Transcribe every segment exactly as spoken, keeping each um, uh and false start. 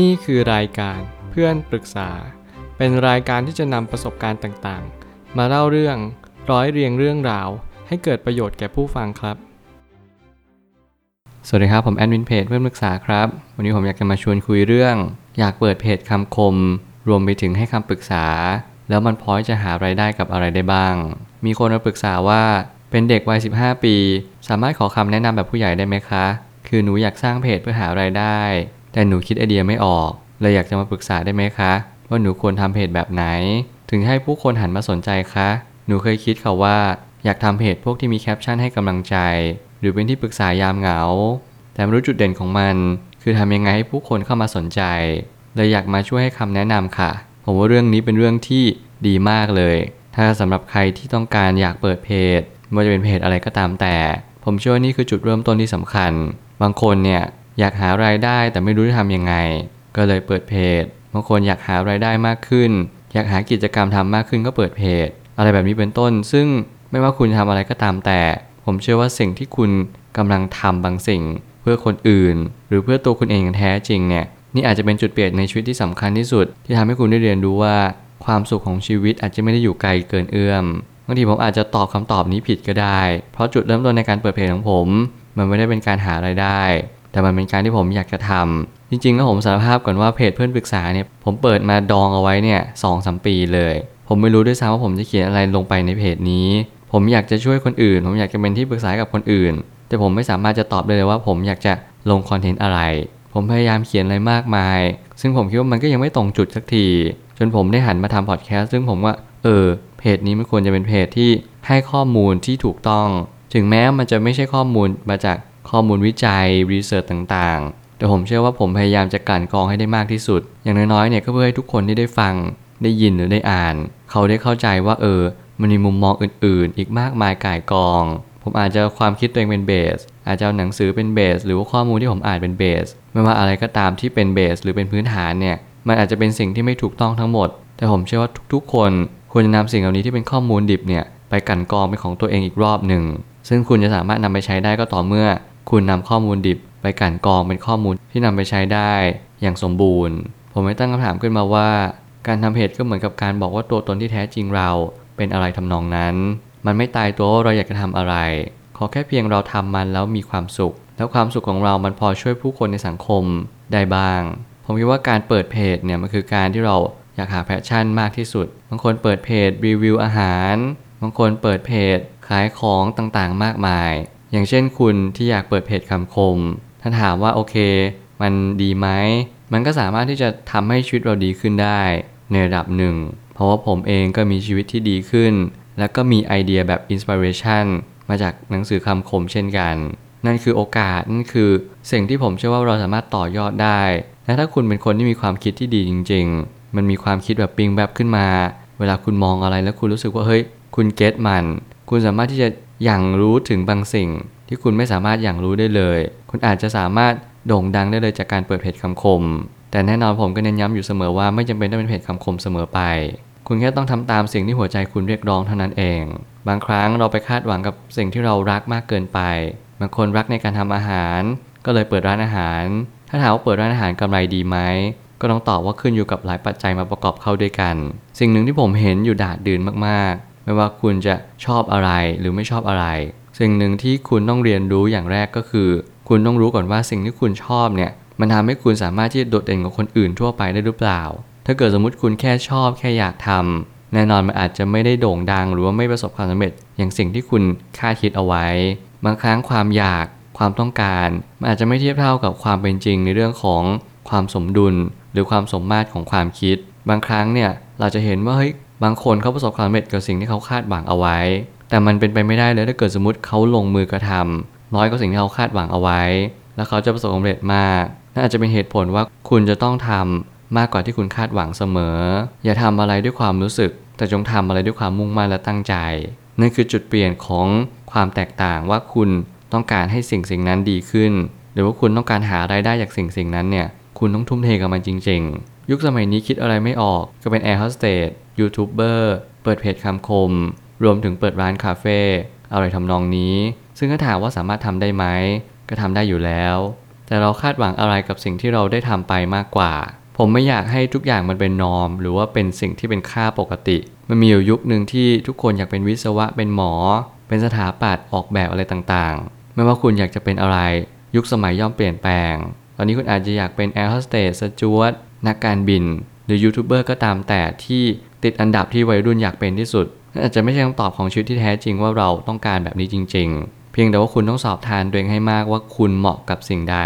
นี่คือรายการเพื่อนปรึกษาเป็นรายการที่จะนำประสบการณ์ต่างๆมาเล่าเรื่องร้อยเรียงเรื่องราวให้เกิดประโยชน์แก่ผู้ฟังครับสวัสดีครับผมแอดมินเพจเพื่อนปรึกษาครับวันนี้ผมอยากจะมาชวนคุยเรื่องอยากเปิดเพจคำคมรวมไปถึงให้คำปรึกษาแล้วมันพอจะหารายได้กับอะไรได้บ้างมีคนมาปรึกษาว่าเป็นเด็กวัยสิบห้าปีสามารถขอคำแนะนำแบบผู้ใหญ่ได้ไหมคะคือหนูอยากสร้างเพจเพื่อหารายได้แต่หนูคิดไอเดียไม่ออกเลยอยากจะมาปรึกษาได้ไหมคะว่าหนูควรทำเพจแบบไหนถึงให้ผู้คนหันมาสนใจคะหนูเคยคิดค่ะว่าอยากทำเพจพวกที่มีแคปชั่นให้กำลังใจหรือเป็นที่ปรึกษายามเหงาแต่ไม่รู้จุดเด่นของมันคือทำยังไงให้ผู้คนเข้ามาสนใจเลยอยากมาช่วยให้คำแนะนำค่ะผมว่าเรื่องนี้เป็นเรื่องที่ดีมากเลยถ้าสำหรับใครที่ต้องการอยากเปิดเพจไม่ว่าจะเป็นเพจอะไรก็ตามแต่ผมเชื่อว่านี่คือจุดเริ่มต้นที่สำคัญบางคนเนี่ยอยากหารายได้แต่ไม่รู้จะทำยังไงก็เลยเปิดเพจบางคนอยากหารายได้มากขึ้นอยากหากิจกรรมทำมากขึ้นก็เปิดเพจอะไรแบบนี้เป็นต้นซึ่งไม่ว่าคุณทำอะไรก็ตามแต่ผมเชื่อว่าสิ่งที่คุณกำลังทำบางสิ่งเพื่อคนอื่นหรือเพื่อตัวคุณเองอย่างแท้จริงเนี่ยนี่อาจจะเป็นจุดเปลี่ยนในชีวิตที่สำคัญที่สุดที่ทำให้คุณได้เรียนรู้ว่าความสุขของชีวิตอาจจะไม่ได้อยู่ไกลเกินเอื้อมบางทีผมอาจจะตอบคำตอบนี้ผิดก็ได้เพราะจุดเริ่มต้นในการเปิดเพจของผมมันไม่ได้เป็นการหารายได้แต่มันเป็นการที่ผมอยากจะทำจริงๆแล้วผมสารภาพก่อนว่าเพจเพื่อนปรึกษาเนี่ยผมเปิดมาดองเอาไว้เนี่ย สองถึงสาม ปีเลยผมไม่รู้ด้วยซ้ำว่าผมจะเขียนอะไรลงไปในเพจนี้ผมอยากจะช่วยคนอื่นผมอยากจะเป็นที่ปรึกษากับคนอื่นแต่ผมไม่สามารถจะตอบได้เลยว่าผมอยากจะลงคอนเทนต์อะไรผมพยายามเขียนอะไรมากมายซึ่งผมคิดว่ามันก็ยังไม่ตรงจุดสักทีจนผมได้หันมาทำพอดแคสต์ซึ่งผมว่าเออเพจนี้มันควรจะเป็นเพจที่ให้ข้อมูลที่ถูกต้องถึงแม้มันจะไม่ใช่ข้อมูลมาจากข้อมูลวิจัยรีเสิร์ชต่างๆแต่ผมเชื่อว่าผมพยายามจะกลั่นกรองให้ได้มากที่สุดอย่างน้อยๆเนี่ยก็เพื่อให้ทุกคนที่ได้ฟังได้ยินหรือได้อ่านเขาได้เข้าใจว่าเออมันมีมุมมองอื่นๆอีกมากมายก่ายกองผมอาจจะความคิดตัวเองเป็นเบสอาจจะเอาหนังสือเป็นเบสหรือว่าข้อมูลที่ผมอ่านเป็นเบสไม่ว่าอะไรก็ตามที่เป็นเบสหรือเป็นพื้นฐานเนี่ยมันอาจจะเป็นสิ่งที่ไม่ถูกต้องทั้งหมดแต่ผมเชื่อว่าทุกๆคนควรจะนำสิ่งเหล่านี้ที่เป็นข้อมูลดิบเนี่ยไปกลั่นกรองเป็นของตัวเองอีกรอบหนึ่งซึ่งคุณจะสามารถนำไปใช้ได้ก็ต่อเมื่อคุณนำข้อมูลดิบไปกลั่นกรองเป็นข้อมูลที่นำไปใช้ได้อย่างสมบูรณ์ผมไม่ตั้งคำถามขึ้นมาว่าการทำเพจก็เหมือนกับการบอกว่าตัวตนที่แท้จริงเราเป็นอะไรทำนองนั้นมันไม่ตายตัวว่าเราอยากจะทำอะไรขอแค่เพียงเราทำมันแล้วมีความสุขแล้วความสุขของเรามันพอช่วยผู้คนในสังคมได้บ้างผมคิดว่าการเปิดเพจเนี่ยมันคือการที่เราอยากหาแพชชั่นมากที่สุดบางคนเปิดเพจรีวิวอาหารบางคนเปิดเพจขายของต่างๆมากมายอย่างเช่นคุณที่อยากเปิดเพจคำคมท่านถามว่าโอเคมันดีไหมมันก็สามารถที่จะทำให้ชีวิตเราดีขึ้นได้ในระดับหนึ่งเพราะว่าผมเองก็มีชีวิตที่ดีขึ้นและก็มีไอเดียแบบอินสปิเรชันมาจากหนังสือคำคมเช่นกันนั่นคือโอกาสนั่นคือสิ่งที่ผมเชื่อว่าเราสามารถต่อยอดได้และถ้าคุณเป็นคนที่มีความคิดที่ดีจริงๆมันมีความคิดแบบปิ๊งแบบขึ้นมาเวลาคุณมองอะไรแล้วคุณรู้สึกว่าเฮ้ยคุณเก็ทมันคุณสามารถที่จะอย่างรู้ถึงบางสิ่งที่คุณไม่สามารถอย่างรู้ได้เลยคุณอาจจะสามารถโด่งดังได้เลยจากการเปิดเพจคำคมแต่แน่นอนผมก็เน้นย้ำอยู่เสมอว่าไม่จำเป็นต้องเป็นเพจคำคมเสมอไปคุณแค่ต้องทำตามสิ่งที่หัวใจคุณเรียกร้องเท่านั้นเองบางครั้งเราไปคาดหวังกับสิ่งที่เรารักมากเกินไปบางคนรักในการทำอาหารก็เลยเปิดร้านอาหารถ้าถามว่าเปิดร้านอาหารกำไรดีไหมก็ต้องตอบว่าขึ้นอยู่กับหลายปัจจัยมาประกอบเข้าด้วยกันสิ่งหนึ่งที่ผมเห็นอยู่ดาดดืนมากๆไม่ว่าคุณจะชอบอะไรหรือไม่ชอบอะไรสิ่งหนึ่งที่คุณต้องเรียนรู้อย่างแรกก็คือคุณต้องรู้ก่อนว่าสิ่งที่คุณชอบเนี่ยมันทำให้คุณสามารถที่จะโดดเด่นกว่าคนอื่นทั่วไปได้หรือเปล่าถ้าเกิดสมมุติคุณแค่ชอบแค่อยากทำแน่นอนมันอาจจะไม่ได้โด่งดังหรือว่าไม่ประสบความสำเร็จอย่างสิ่งที่คุณคาดคิดเอาไว้บางครั้งความอยากความต้องการมันอาจจะไม่เทียบเท่ากับความเป็นจริงในเรื่องของความสมดุลหรือความสมมาตรของความคิดบางครั้งเนี่ยเราจะเห็นว่าเฮ้ยบางคนเขาประสบความสำเร็จกับสิ่งที่เขาคาดหวังเอาไว้แต่มันเป็นไปไม่ได้เลยถ้าเกิดสมมติเขาลงมือกระทำน้อยกว่าสิ่งที่เขาคาดหวังเอาไว้แล้วเขาจะประสบความสำเร็จมากนั่นอาจจะเป็นเหตุผลว่าคุณจะต้องทำมากกว่าที่คุณคาดหวังเสมออย่าทำอะไรด้วยความรู้สึกแต่จงทำอะไรด้วยความมุ่งมั่นและตั้งใจนั่นคือจุดเปลี่ยนของความแตกต่างว่าคุณต้องการให้สิ่งสิ่งนั้นดีขึ้นหรือว่าคุณต้องการหารายได้จากสิ่งสิ่งนั้นเนี่ยคุณต้องทุ่มเทกับมันจริงๆยุคสมัยนี้คิดอะไรไม่ออกก็เป็นแอร์โฮสเตสยูทูบเบอร์เปิดเพจคำคมรวมถึงเปิดร้านคาเฟ่อะไรทำนองนี้ซึ่งถ้าถามว่าสามารถทำได้ไหมก็ทำได้อยู่แล้ว แต่เราคาดหวังอะไรกับสิ่งที่เราได้ทำไปมากกว่าผมไม่อยากให้ทุกอย่างมันเป็นนอร์มหรือว่าเป็นสิ่งที่เป็นค่าปกติมันมีอยู่ยุคนึงที่ทุกคนอยากเป็นวิศวะเป็นหมอเป็นสถาปัตย์ออกแบบอะไรต่างๆไม่ว่าคุณอยากจะเป็นอะไรยุคสมัยย่อมเปลี่ยนแปลงตอนนี้คุณอาจจะอยากเป็นแอร์โฮสเตสสจ๊วตนักการบินหรือยูทูบเบอร์ก็ตามแต่ที่ติดอันดับที่วัยรุ่นอยากเป็นที่สุดนั่นอาจจะไม่ใช่คำตอบของชีวิตที่แท้จริงว่าเราต้องการแบบนี้จริงๆเพียงแต่ว่าคุณต้องสอบทานตัวเองให้มากว่าคุณเหมาะกับสิ่งใด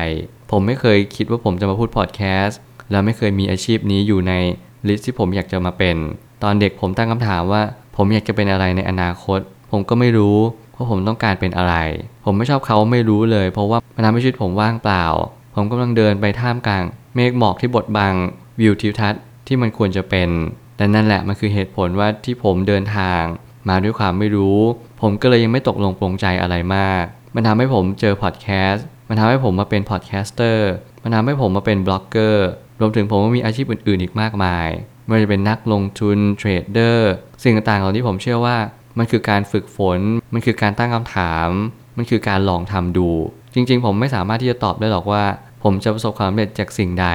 ผมไม่เคยคิดว่าผมจะมาพูดพอดแคสต์และไม่เคยมีอาชีพนี้อยู่ในลิสต์ที่ผมอยากจะมาเป็นตอนเด็กผมตั้งคำถามว่าผมอยากจะเป็นอะไรในอนาคตผมก็ไม่รู้ว่าผมต้องการเป็นอะไรผมไม่ชอบเขาไม่รู้เลยเพราะว่ามันทำให้ชีวิตผมว่างเปล่าผมกำลังเดินไปท่ามกลางเมฆหมอกที่บดบังวิวทิวทัศน์ที่มันควรจะเป็นและนั่นแหละมันคือเหตุผลว่าที่ผมเดินทางมาด้วยความไม่รู้ผมก็เลยยังไม่ตกลงปลงใจอะไรมากมันทำให้ผมเจอพอดแคสต์มันทำให้ผมมาเป็นพอดแคสเตอร์มันทำให้ผมมาเป็นบล็อกเกอร์รวมถึงผมก็มีอาชีพอื่นๆอีกมากมายไม่ว่าจะเป็นนักลงทุนเทรดเดอร์สิ่งต่างๆเหล่านี้ผมเชื่อว่ามันคือการฝึกฝนมันคือการตั้งคำถามมันคือการลองทำดูจริงๆผมไม่สามารถที่จะตอบได้หรอกว่าผมจะประสบความสำเร็จจากสิ่งใด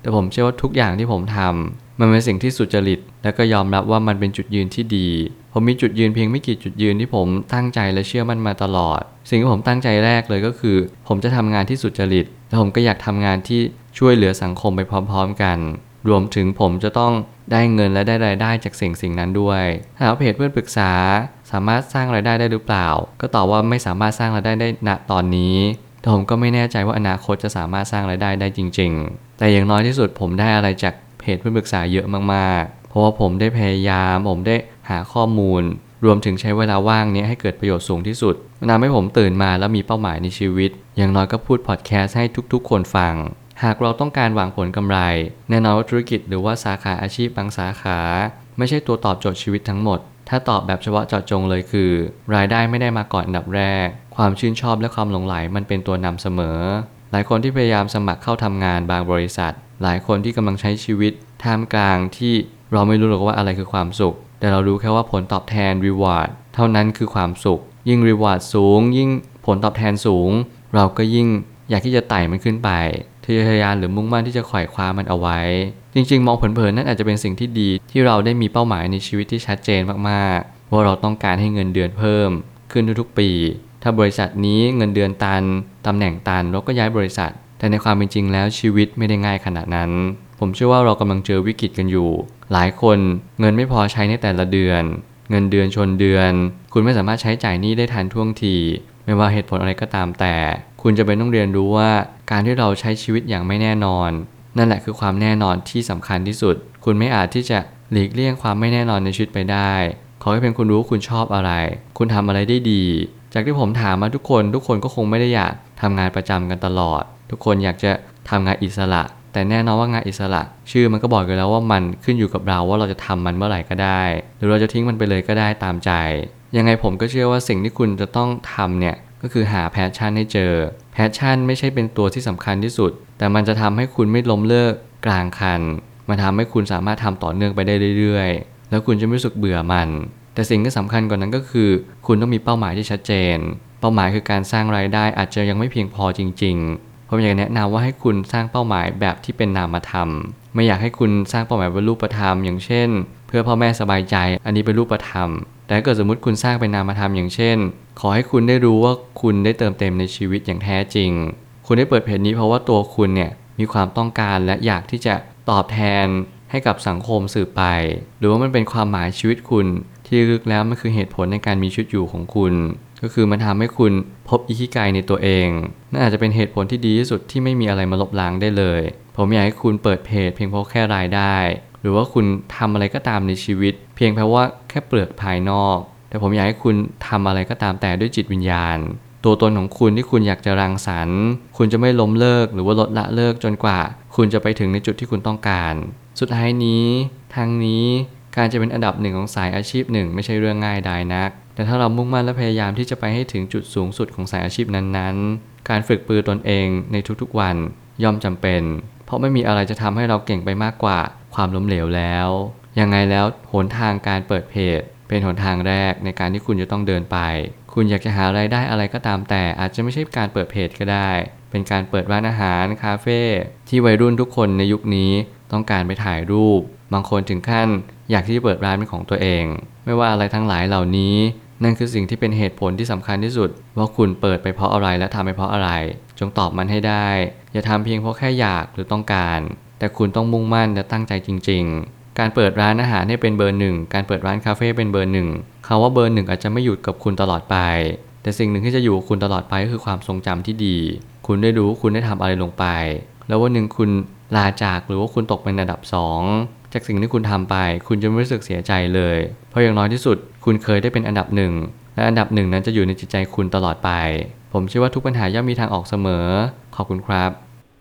แต่ผมเชื่อว่าทุกอย่างที่ผมทำมันเป็นสิ่งที่สุจริตและก็ยอมรับว่ามันเป็นจุดยืนที่ดีผมมีจุดยืนเพียงไม่กี่จุดยืนที่ผมตั้งใจและเชื่อมันมาตลอดสิ่งที่ผมตั้งใจแรกเลยก็คือผมจะทำงานที่สุจริตและผมก็อยากทำงานที่ช่วยเหลือสังคมไปพร้อมๆกันรวมถึงผมจะต้องได้เงินและได้รายได้จากสิ่งสิ่งนั้นด้วยหากเพจเพื่อนปรึกษาสามารถสร้างรายได้ได้หรือเปล่าก็ตอบว่าไม่สามารถสร้างรายได้ได้ณตอนนี้แต่ผมก็ไม่แน่ใจว่าอนาคตจะสามารถสร้างรายได้ได้จริงๆแต่อย่างน้อยที่สุดผมได้อะไรจากเพจเพื่อนปรึกษาเยอะมากๆเพราะว่าผมได้พยายามผมได้หาข้อมูลรวมถึงใช้เวลาว่างนี้ให้เกิดประโยชน์สูงที่สุดนำให้ผมตื่นมาแล้วมีเป้าหมายในชีวิตอย่างน้อยก็พูดพอดแคสต์ให้ทุกๆคนฟังหากเราต้องการหวังผลกำไรแน่นอนว่าธุรกิจหรือว่าสาขาอาชีพบางสาขาไม่ใช่ตัวตอบโจทย์ชีวิตทั้งหมดถ้าตอบแบบเฉพาะเจาะจงเลยคือรายได้ไม่ได้มาก่อนอันดับแรกความชื่นชอบและความหลงใหลมันเป็นตัวนำเสมอหลายคนที่พยายามสมัครเข้าทำงานบางบริษัทหลายคนที่กำลังใช้ชีวิตท่ามกลางที่เราไม่รู้หรอกว่าอะไรคือความสุขแต่เรารู้แค่ว่าผลตอบแทน reward เท่านั้นคือความสุขยิ่ง reward สูงยิ่งผลตอบแทนสูงเราก็ยิ่งอยากที่จะไต่มันขึ้นไปทะยานหรือมุ่งมั่นที่จะไขว่คว้ามันเอาไว้จริงๆมองเผินๆนั่นอาจจะเป็นสิ่งที่ดีที่เราได้มีเป้าหมายในชีวิตที่ชัดเจนมากๆว่าเราต้องการให้เงินเดือนเพิ่มขึ้นทุกๆปีถ้าบริษัทนี้เงินเดือนตันตำแหน่งตันเราก็ย้ายบริษัทแต่ในความเป็นจริงแล้วชีวิตไม่ได้ง่ายขนาดนั้นผมเชื่อว่าเรากำลังเจอวิกฤตกันอยู่หลายคนเงินไม่พอใช้ในแต่ละเดือนเงินเดือนชนเดือนคุณไม่สามารถใช้จ่ายหนี้ได้ทันท่วงทีไม่ว่าเหตุผลอะไรก็ตามแต่คุณจะเป็นต้องเรียนรู้ว่าการที่เราใช้ชีวิตอย่างไม่แน่นอนนั่นแหละคือความแน่นอนที่สำคัญที่สุดคุณไม่อาจที่จะหลีกเลี่ยงความไม่แน่นอนในชีวิตไปได้ขอให้เพียงคุณรู้คุณชอบอะไรคุณทำอะไรได้ดีจากที่ผมถามมาทุกคนทุกคนก็คงไม่ได้อยากทำงานประจำกันตลอดทุกคนอยากจะทำงานอิสระแต่แน่นอนว่างานอิสระชื่อมันก็บอกอยู่แล้วว่ามันขึ้นอยู่กับเราว่าเราจะทำมันเมื่อไหร่ก็ได้หรือเราจะทิ้งมันไปเลยก็ได้ตามใจยังไงผมก็เชื่อว่าสิ่งที่คุณจะต้องทำเนี่ยก็คือหาแพชชั่นให้เจอแพชชั่นไม่ใช่เป็นตัวที่สำคัญที่สุดแต่มันจะทำให้คุณไม่ล้มเลิกกลางคันมันทำให้คุณสามารถทำต่อเนื่องไปได้เรื่อยๆแล้วคุณจะไม่รู้สึกเบื่อมันแต่สิ่งที่สำคัญกว่านั้นก็คือคุณต้องมีเป้าหมายที่ชัดเจนเป้าหมายคือการสร้างรายได้อาจจะยังไม่เพียงพอจริงๆผมอยากแนะนำว่าให้คุณสร้างเป้าหมายแบบที่เป็นนามธรรมไม่อยากให้คุณสร้างเป้าหมายเป็นรูปธรรมอย่างเช่นเพื่อพ่อแม่สบายใจอันนี้เป็นรูปธรรมแต่ถ้าเกิดสมมติคุณสร้างเป็นนามธรรมอย่างเช่นขอให้คุณได้รู้ว่าคุณได้เติมเต็มในชีวิตอย่างแท้จริงคุณได้เปิดเพจนี้เพราะว่าตัวคุณเนี่ยมีความต้องการและอยากที่จะตอบแทนให้กับสังคมสืบไปหรือว่ามันเป็นความหมายชีวิตคุณที่ลึกแล้วมันคือเหตุผลในการมีชีวิตอยู่ของคุณก็คือมันทำให้คุณพบอิคิไกในตัวเองนั่นอาจจะเป็นเหตุผลที่ดีที่สุดที่ไม่มีอะไรมาลบล้างได้เลยผมอยากให้คุณเปิดเพจเพียงเพราะแค่รายได้หรือว่าคุณทำอะไรก็ตามในชีวิตเพียงเพราะว่าแค่เปลือกภายนอกแต่ผมอยากให้คุณทำอะไรก็ตามแต่ด้วยจิตวิญญาณตัวตนของคุณที่คุณอยากจะรังสรรค์คุณจะไม่ล้มเลิกหรือว่าลดละเลิกจนกว่าคุณจะไปถึงในจุดที่คุณต้องการสุดท้ายนี้ทางนี้การจะเป็นอันดับหนึ่งของสายอาชีพหนึ่งไม่ใช่เรื่องง่ายดายนักแต่ถ้าเรามุ่งมั่นและพยายามที่จะไปให้ถึงจุดสูงสุดของสายอาชีพนั้นๆการฝึกปรือตนเองในทุกๆวันย่อมจำเป็นเพราะไม่มีอะไรจะทำให้เราเก่งไปมากกว่าความล้มเหลวแล้วยังไงแล้วหนทางการเปิดเพจเป็นหนทางแรกในการที่คุณจะต้องเดินไปคุณอยากจะหารายได้อะไรก็ตามแต่อาจจะไม่ใช่การเปิดเพจก็ได้ เป็นการเปิดร้านอาหารคาเฟ่ที่วัยรุ่นทุกคนในยุคนี้ต้องการไปถ่ายรูปบางคนถึงขั้นอยากที่จะเปิดร้านเป็นของตัวเองไม่ว่าอะไรทั้งหลายเหล่านี้นั่นคือสิ่งที่เป็นเหตุผลที่สำคัญที่สุดว่าคุณเปิดไปเพราะอะไรและทำไปเพราะอะไรจงตอบมันให้ได้อย่าทำเพียงเพราะแค่อยากหรือต้องการแต่คุณต้องมุ่งมั่นและตั้งใจจริงๆการเปิดร้านอาหารให้เป็นเบอร์หนึ่งการเปิดร้านคาเฟ่เป็นเบอร์หนึ่งคำว่าเบอร์หนึ่งอาจจะไม่หยุดกับคุณตลอดไปแต่สิ่งหนึ่งที่จะอยู่กับคุณตลอดไปก็คือความทรงจำที่ดีคุณได้รู้คุณได้ทำอะไรลงไปแล้ววันหนึ่งคุณลาจากหรือว่าคุณตกเป็นระดับสองจากสิ่งที่คุณทำไปคุณจะไม่รู้สึกเสียใจเลยเพราะอย่างน้อยที่สุดคุณเคยได้เป็นอันดับหนึ่งและอันดับหนึ่งนั้นจะอยู่ในจิตใจคุณตลอดไปผมเชื่อว่าทุกปัญหาย่อมมีทางออกเสมอขอบคุณครับ